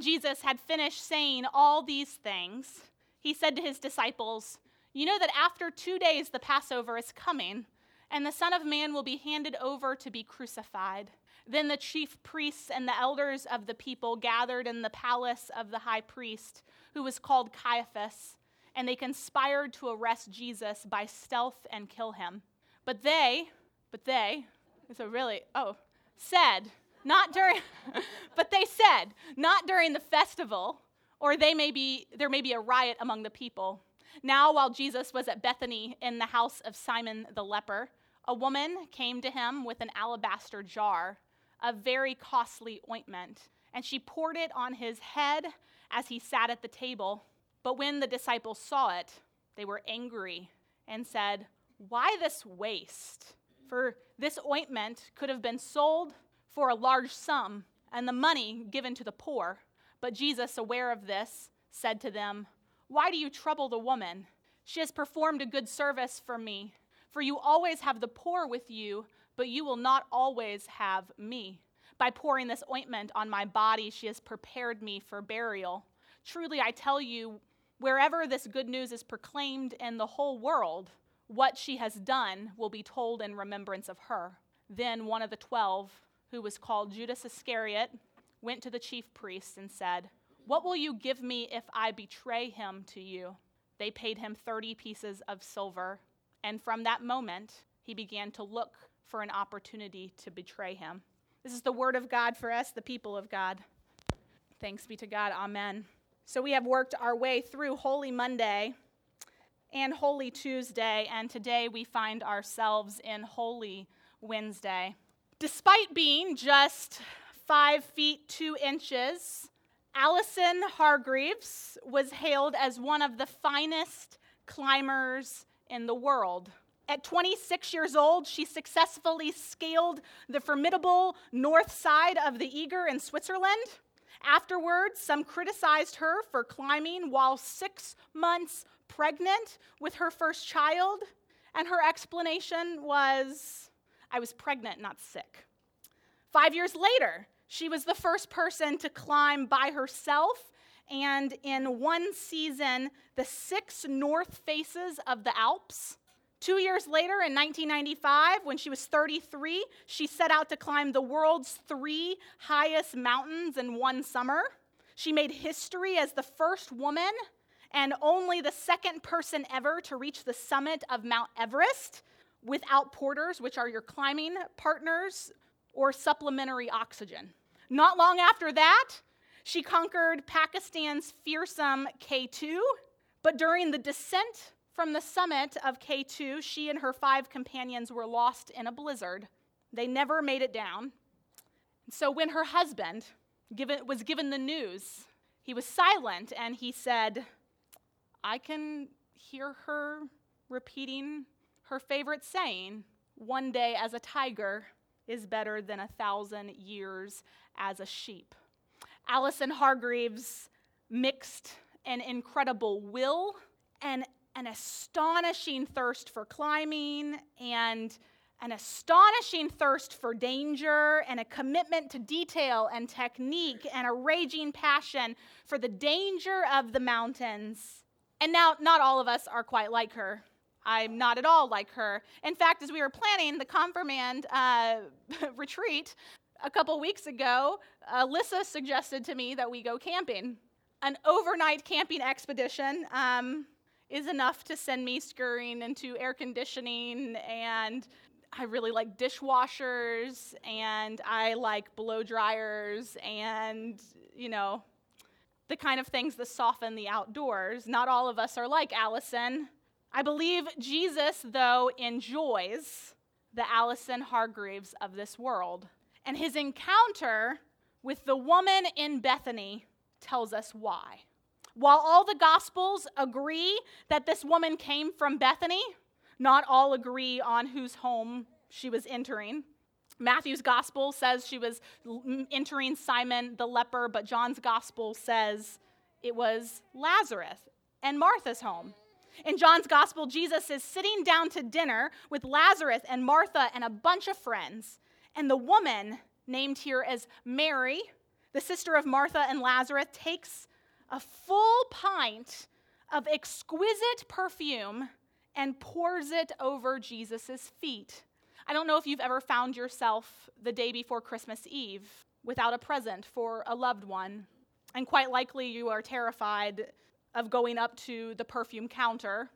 Jesus had finished saying all these things, he said to his disciples, "You know that after 2 days the Passover is coming, and the Son of Man will be handed over to be crucified." Then the chief priests and the elders of the people gathered in the palace of the high priest, who was called Caiaphas, and they conspired to arrest Jesus by stealth and kill him. But they said, "Not during the festival, or there may be a riot among the people." Now, while Jesus was at Bethany in the house of Simon the leper, a woman came to him with an alabaster jar of very costly ointment, and she poured it on his head as he sat at the table. But when the disciples saw it, they were angry and said, "Why this waste? For this ointment could have been sold for a large sum, and the money given to the poor." But Jesus, aware of this, said to them, "Why do you trouble the woman? She has performed a good service for me. For you always have the poor with you, but you will not always have me. By pouring this ointment on my body, she has prepared me for burial. Truly, I tell you, wherever this good news is proclaimed in the whole world, what she has done will be told in remembrance of her." Then one of the 12, who was called Judas Iscariot, went to the chief priests and said, "What will you give me if I betray him to you?" They paid him 30 pieces of silver, and from that moment, he began to look for an opportunity to betray him. This is the word of God for us, the people of God. Thanks be to God. Amen. So we have worked our way through Holy Monday and Holy Tuesday, and today we find ourselves in Holy Wednesday. Despite being just 5 feet 2 inches, Allison Hargreaves was hailed as one of the finest climbers in the world. At 26 years old, she successfully scaled the formidable north side of the Eiger in Switzerland. Afterwards, some criticized her for climbing while 6 months pregnant with her first child, and her explanation was, "I was pregnant, not sick." 5 years later, she was the first person to climb by herself, and in one season, the 6 north faces of the Alps. 2 years later, in 1995, when she was 33, she set out to climb the world's 3 highest mountains in one summer. She made history as the first woman and only the second person ever to reach the summit of Mount Everest, without porters, which are your climbing partners, or supplementary oxygen. Not long after that, she conquered Pakistan's fearsome K2, but during the descent from the summit of K2, she and her 5 companions were lost in a blizzard. They never made it down. So when her husband was given the news, he was silent and he said, "I can hear her repeating her favorite saying, 'One day as a tiger is better than 1,000 years as a sheep.'" Allison Hargreaves mixed an incredible will and an astonishing thirst for climbing and an astonishing thirst for danger and a commitment to detail and technique and a raging passion for the danger of the mountains. And now, not all of us are quite like her. I'm not at all like her. In fact, as we were planning the Confirmand retreat a couple weeks ago, Alyssa suggested to me that we go camping. An overnight camping expedition is enough to send me scurrying into air conditioning, and I really like dishwashers, and I like blow dryers, and, you know, the kind of things that soften the outdoors. Not all of us are like Allison. I believe Jesus, though, enjoys the Allison Hargreaves of this world. And his encounter with the woman in Bethany tells us why. While all the Gospels agree that this woman came from Bethany, not all agree on whose home she was entering. Matthew's Gospel says she was entering Simon the leper, but John's Gospel says it was Lazarus and Martha's home. In John's Gospel, Jesus is sitting down to dinner with Lazarus and Martha and a bunch of friends. And the woman, named here as Mary, the sister of Martha and Lazarus, takes a full pint of exquisite perfume and pours it over Jesus' feet. I don't know if you've ever found yourself the day before Christmas Eve without a present for a loved one. And quite likely you are terrified of going up to the perfume counter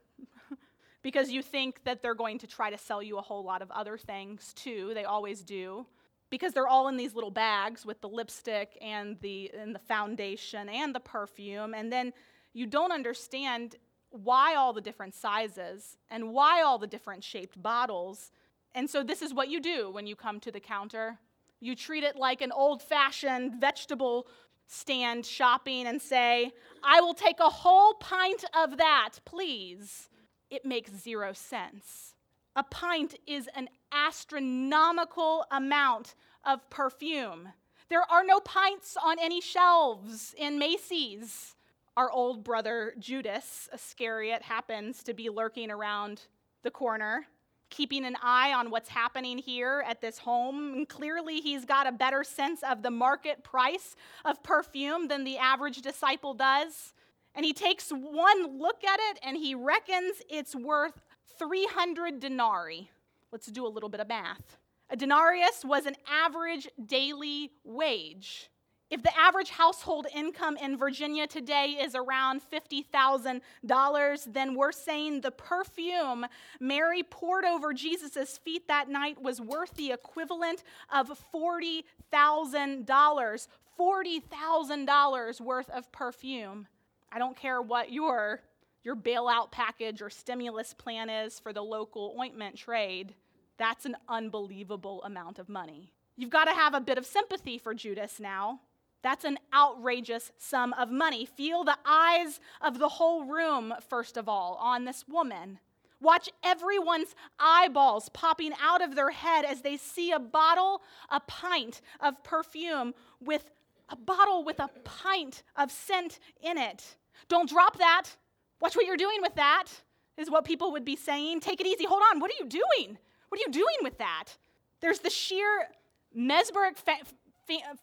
because you think that they're going to try to sell you a whole lot of other things too. They always do, because they're all in these little bags with the lipstick and the foundation and the perfume. And then you don't understand why all the different sizes and why all the different shaped bottles. And so this is what you do when you come to the counter. You treat it like an old-fashioned vegetable stand shopping and say, "I will take a whole pint of that, please." It makes zero sense. A pint is an astronomical amount of perfume. There are no pints on any shelves in Macy's. Our old brother Judas Iscariot happens to be lurking around the corner, keeping an eye on what's happening here at this home. And clearly he's got a better sense of the market price of perfume than the average disciple does. And he takes one look at it and he reckons it's worth 300 denarii. Let's do a little bit of math. A denarius was an average daily wage. If the average household income in Virginia today is around $50,000, then we're saying the perfume Mary poured over Jesus' feet that night was worth the equivalent of $40,000. $40,000 worth of perfume. I don't care what your bailout package or stimulus plan is for the local ointment trade. That's an unbelievable amount of money. You've got to have a bit of sympathy for Judas now. That's an outrageous sum of money. Feel the eyes of the whole room, first of all, on this woman. Watch everyone's eyeballs popping out of their head as they see a bottle, a pint of perfume with a bottle with a pint of scent in it. "Don't drop that. Watch what you're doing with that," is what people would be saying. "Take it easy. Hold on. What are you doing? What are you doing with that?" There's the sheer mesmeric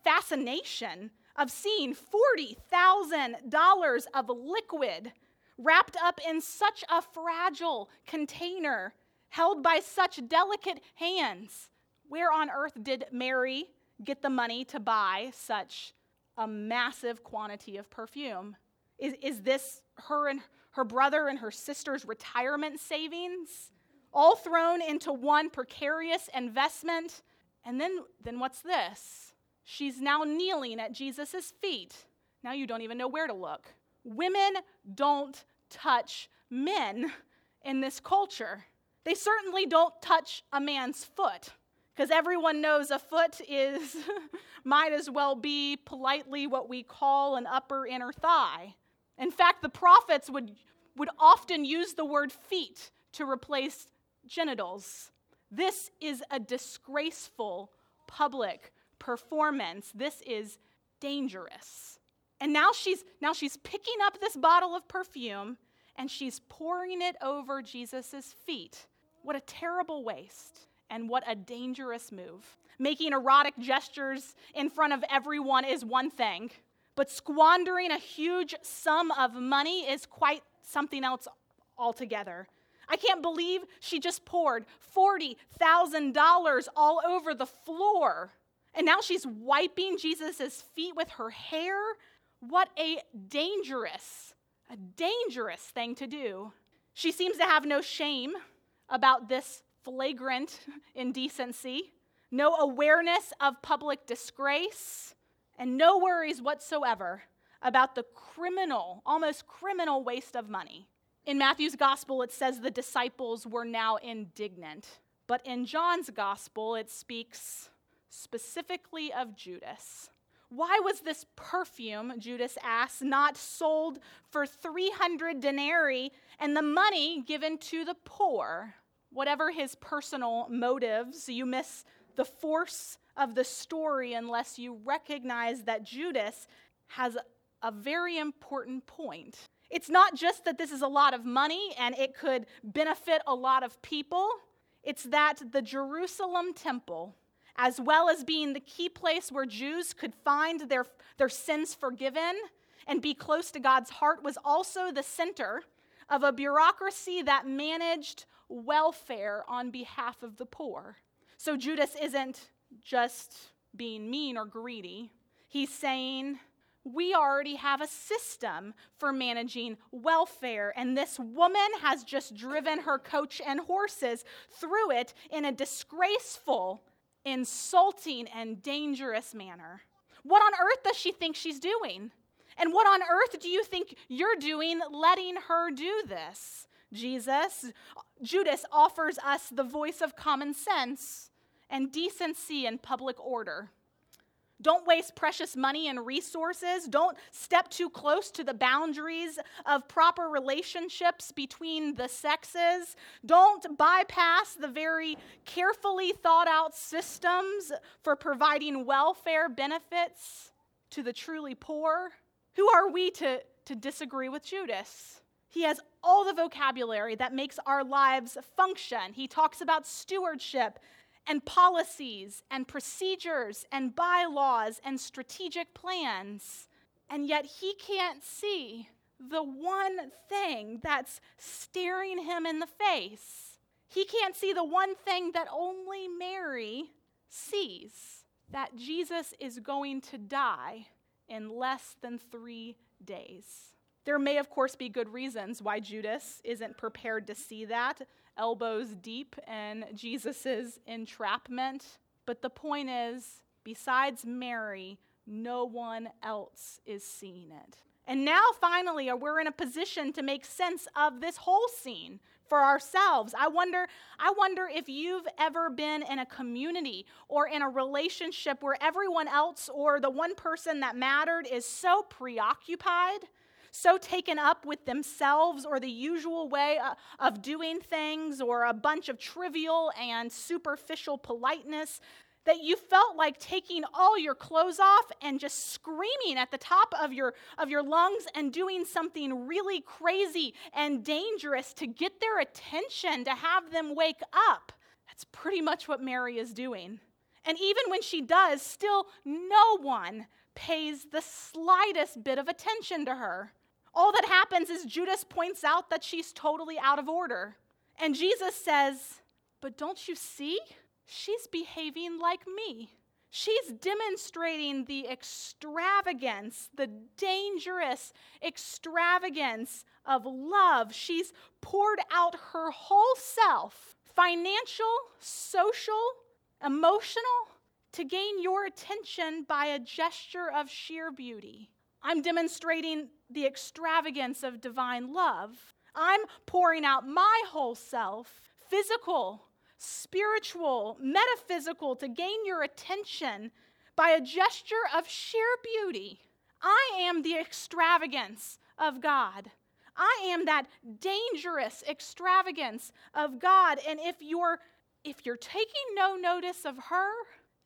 fascination of seeing $40,000 of liquid wrapped up in such a fragile container, held by such delicate hands. Where on earth did Mary get the money to buy such a massive quantity of perfume? Is this her and her brother and her sister's retirement savings? all thrown into one precarious investment. And then what's this? She's now kneeling at Jesus' feet. Now you don't even know where to look. Women don't touch men in this culture. They certainly don't touch a man's foot, because everyone knows a foot is, might as well be politely what we call an upper inner thigh. In fact, the prophets would often use the word feet to replace genitals. This is a disgraceful public performance. This is dangerous. And now she's picking up this bottle of perfume and she's pouring it over Jesus' feet. What a terrible waste and what a dangerous move. Making erotic gestures in front of everyone is one thing, but squandering a huge sum of money is quite something else altogether. I can't believe she just poured $40,000 all over the floor. And now she's wiping Jesus' feet with her hair. What a dangerous thing to do. She seems to have no shame about this flagrant indecency, no awareness of public disgrace, and no worries whatsoever about the criminal, almost criminal waste of money. In Matthew's gospel, it says the disciples were now indignant. But in John's gospel, it speaks specifically of Judas. Why was this perfume, Judas asks, not sold for 300 denarii and the money given to the poor? Whatever his personal motives, you miss the force of the story unless you recognize that Judas has a very important point. It's not just that this is a lot of money and it could benefit a lot of people. It's that the Jerusalem temple, as well as being the key place where Jews could find their sins forgiven and be close to God's heart, was also the center of a bureaucracy that managed welfare on behalf of the poor. So Judas isn't just being mean or greedy. He's saying, we already have a system for managing welfare, and this woman has just driven her coach and horses through it in a disgraceful, insulting, and dangerous manner. What on earth does she think she's doing? And what on earth do you think you're doing letting her do this, Jesus? Judas offers us the voice of common sense and decency and public order. Don't waste precious money and resources. Don't step too close to the boundaries of proper relationships between the sexes. Don't bypass the very carefully thought out systems for providing welfare benefits to the truly poor. Who are we to disagree with Judas? He has all the vocabulary that makes our lives function. He talks about stewardship and policies, and procedures, and bylaws, and strategic plans. And yet he can't see the one thing that's staring him in the face. He can't see the one thing that only Mary sees, that Jesus is going to die in less than 3 days. There may, of course, be good reasons why Judas isn't prepared to see that, elbows deep in Jesus's entrapment. But the point is, besides Mary, no one else is seeing it. And now, finally, we're in a position to make sense of this whole scene for ourselves. I wonder if you've ever been in a community or in a relationship where everyone else or the one person that mattered is so preoccupied, so taken up with themselves or the usual way of doing things or a bunch of trivial and superficial politeness that you felt like taking all your clothes off and just screaming at the top of your lungs and doing something really crazy and dangerous to get their attention, to have them wake up. That's pretty much what Mary is doing. And even when she does, still no one pays the slightest bit of attention to her. All that happens is Judas points out that she's totally out of order. And Jesus says, but don't you see? She's behaving like me. She's demonstrating the extravagance, the dangerous extravagance of love. She's poured out her whole self financial, social, emotional, to gain your attention by a gesture of sheer beauty. I'm demonstrating the extravagance of divine love. I'm pouring out my whole self, physical, spiritual, metaphysical, to gain your attention by a gesture of sheer beauty. I am the extravagance of God. I am that dangerous extravagance of God. And if you're taking no notice of her,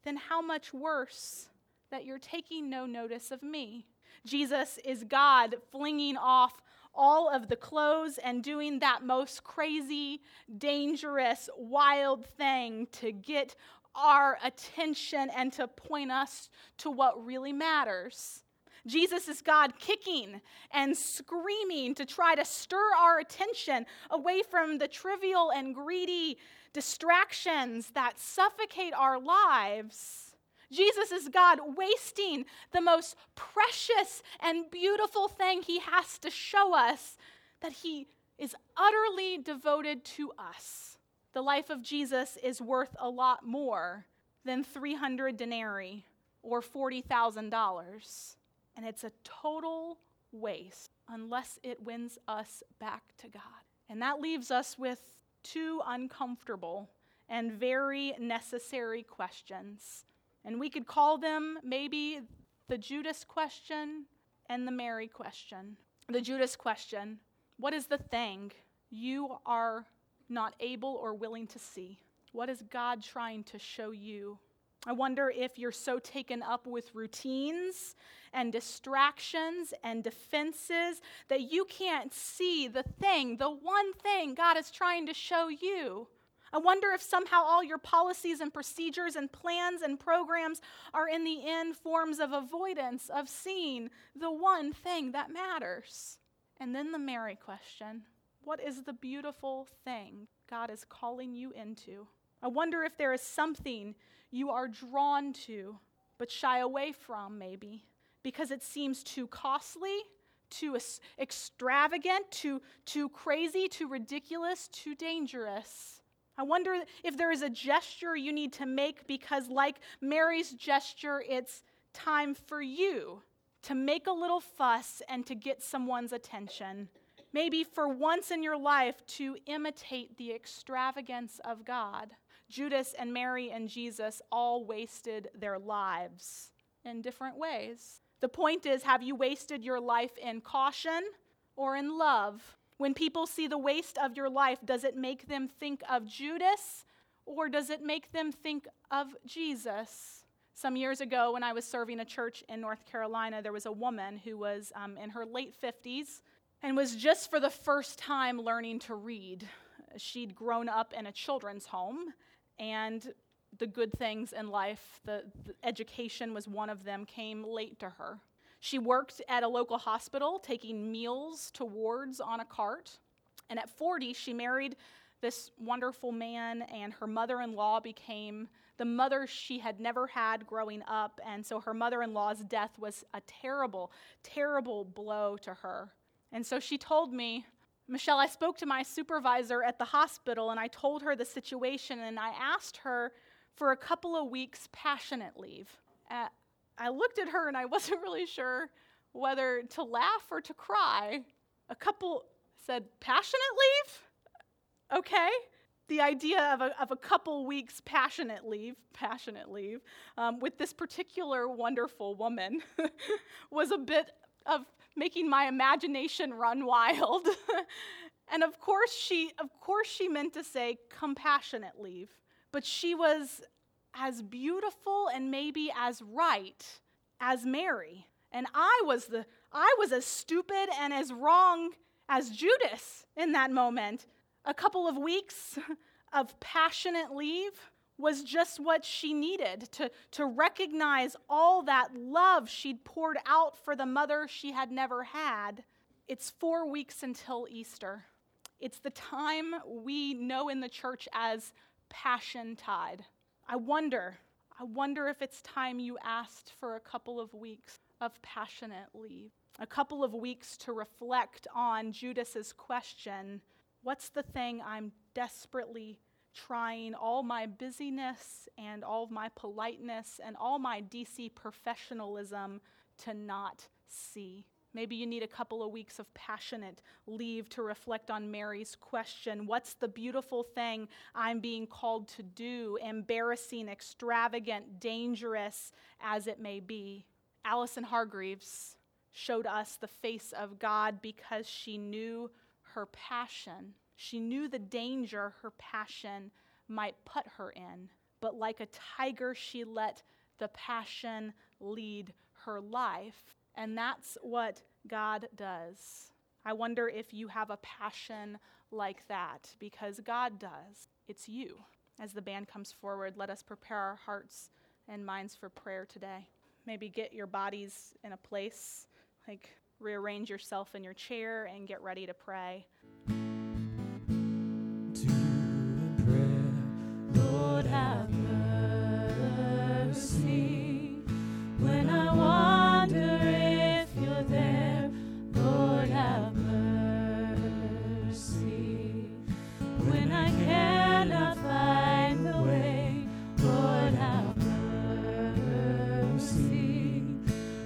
then how much worse that you're taking no notice of me. Jesus is God flinging off all of the clothes and doing that most crazy, dangerous, wild thing to get our attention and to point us to what really matters. Jesus is God kicking and screaming to try to stir our attention away from the trivial and greedy distractions that suffocate our lives. Jesus is God wasting the most precious and beautiful thing he has to show us, that he is utterly devoted to us. The life of Jesus is worth a lot more than 300 denarii or $40,000. And it's a total waste unless it wins us back to God. And that leaves us with two uncomfortable and very necessary questions. And we could call them maybe the Judas question and the Mary question. The Judas question: what is the thing you are not able or willing to see? What is God trying to show you? I wonder if you're so taken up with routines and distractions and defenses that you can't see the thing, the one thing God is trying to show you. I wonder if somehow all your policies and procedures and plans and programs are in the end forms of avoidance of seeing the one thing that matters. And then the Mary question: what is the beautiful thing God is calling you into? I wonder if there is something you are drawn to, but shy away from maybe, because it seems too costly, too extravagant, too crazy, too ridiculous, too dangerous. I wonder if there is a gesture you need to make because, like Mary's gesture, it's time for you to make a little fuss and to get someone's attention. Maybe for once in your life to imitate the extravagance of God. Judas and Mary and Jesus all wasted their lives in different ways. The point is, have you wasted your life in caution or in love? When people see the waste of your life, does it make them think of Judas or does it make them think of Jesus? Some years ago when I was serving a church in North Carolina, there was a woman who was in her late 50s and was just for the first time learning to read. She'd grown up in a children's home, and the good things in life, the education was one of them, came late to her. She worked at a local hospital taking meals to wards on a cart, and at 40, she married this wonderful man, and her mother-in-law became the mother she had never had growing up, and so her mother-in-law's death was a terrible, terrible blow to her. And so she told me, "Michelle, I spoke to my supervisor at the hospital and I told her the situation and I asked her for a couple of weeks passionate leave." I looked at her and I wasn't really sure whether to laugh or to cry. Said, "Passionate leave? Okay." The idea of a couple weeks passionate leave, with this particular wonderful woman was a bit of making my imagination run wild. And of course she meant to say compassionate leave, but she was as beautiful and maybe as right as Mary, and I was as stupid and as wrong as Judas in that moment. A couple of weeks of passionate leave was just what she needed to recognize all that love she'd poured out for the mother she had never had. It's 4 weeks until Easter. It's the time we know in the church as Passion Tide. I wonder if it's time you asked for a couple of weeks of passionate leave, a couple of weeks to reflect on Judas's question, what's the thing I'm desperately trying all my busyness and all of my politeness and all my DC professionalism to not see. Maybe you need a couple of weeks of passionate leave to reflect on Mary's question, what's the beautiful thing I'm being called to do, embarrassing, extravagant, dangerous as it may be? Allison Hargreaves showed us the face of God because she knew her passion. She knew the danger her passion might put her in, but like a tiger, she let the passion lead her life. And that's what God does. I wonder if you have a passion like that, because God does. It's you. As the band comes forward, let us prepare our hearts and minds for prayer today. Maybe get your bodies in a place, like rearrange yourself in your chair and get ready to pray. Lord, have mercy when I wander, if you're there. Lord, have mercy when I cannot find the way. Lord, have mercy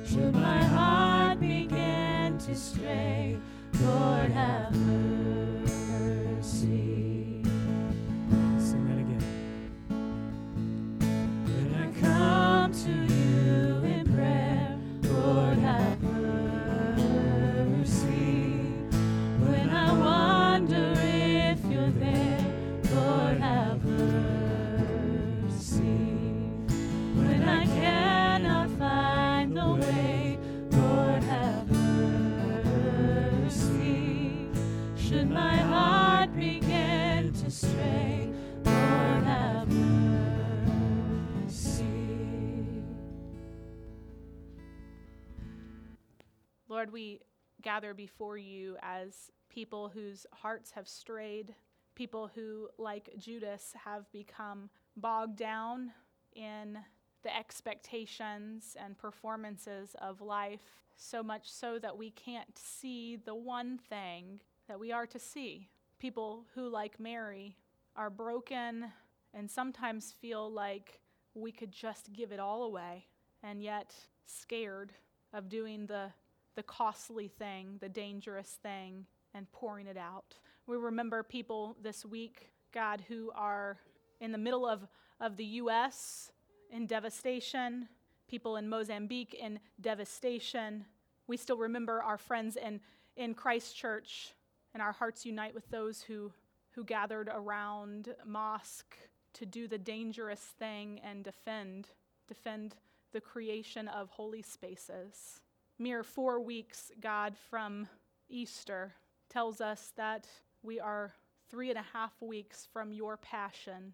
should my heart begin to stray. Lord, have mercy. Lord, we gather before you as people whose hearts have strayed, people who, like Judas, have become bogged down in the expectations and performances of life, so much so that we can't see the one thing that we are to see. People who, like Mary, are broken and sometimes feel like we could just give it all away, and yet scared of doing the costly thing, the dangerous thing, and pouring it out. We remember people this week, God, who are in the middle of the U.S. in devastation, people in Mozambique in devastation. We still remember our friends in Christchurch, and our hearts unite with those who gathered around mosque to do the dangerous thing and defend the creation of holy spaces. Mere 4 weeks, God, from Easter tells us that we are 3.5 weeks from your passion,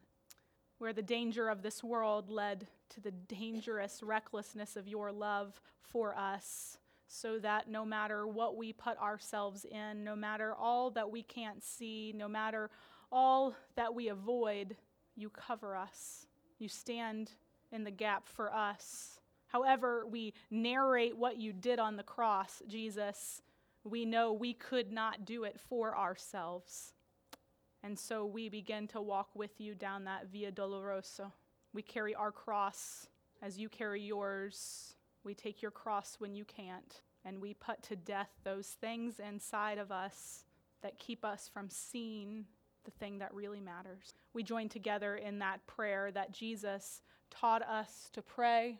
where the danger of this world led to the dangerous recklessness of your love for us, so that no matter what we put ourselves in, no matter all that we can't see, no matter all that we avoid, you cover us. You stand in the gap for us. However we narrate what you did on the cross, Jesus, we know we could not do it for ourselves. And so we begin to walk with you down that Via Dolorosa. We carry our cross as you carry yours. We take your cross when you can't. And we put to death those things inside of us that keep us from seeing the thing that really matters. We join together in that prayer that Jesus taught us to pray.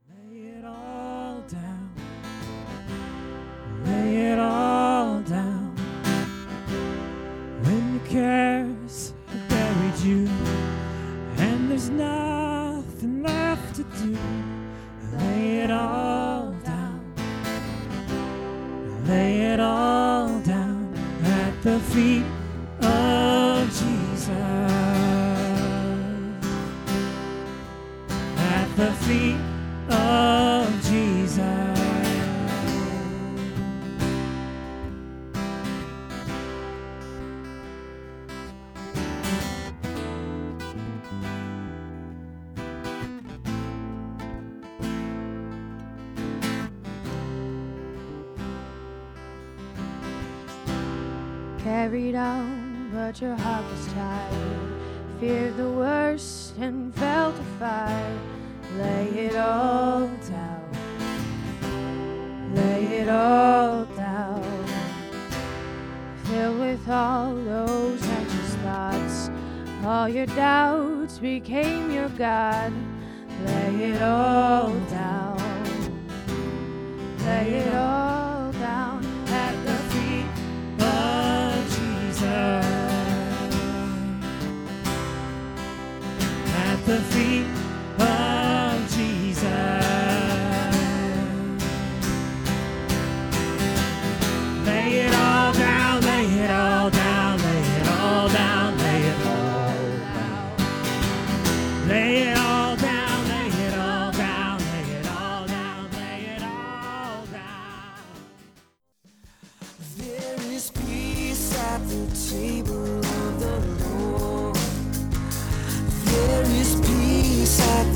Lay it all down. Lay it all down. When your cares have buried you and there's nothing left to do, lay it all down. Lay it all down at the feet of Jesus. the feet of Jesus. Carried on, but your heart was tired. Feared the worst and felt a fire. Lay it all down. Lay it all down. Filled with all those anxious thoughts. All your doubts became your God. Lay it all down. Lay it all down at the feet of Jesus. At the feet of Jesus. Lay it all down, lay it all down, lay it all down, lay it all down. Lay it all down, lay it all down, lay it all down, lay it all down. There is peace at the table of the Lord. There is peace at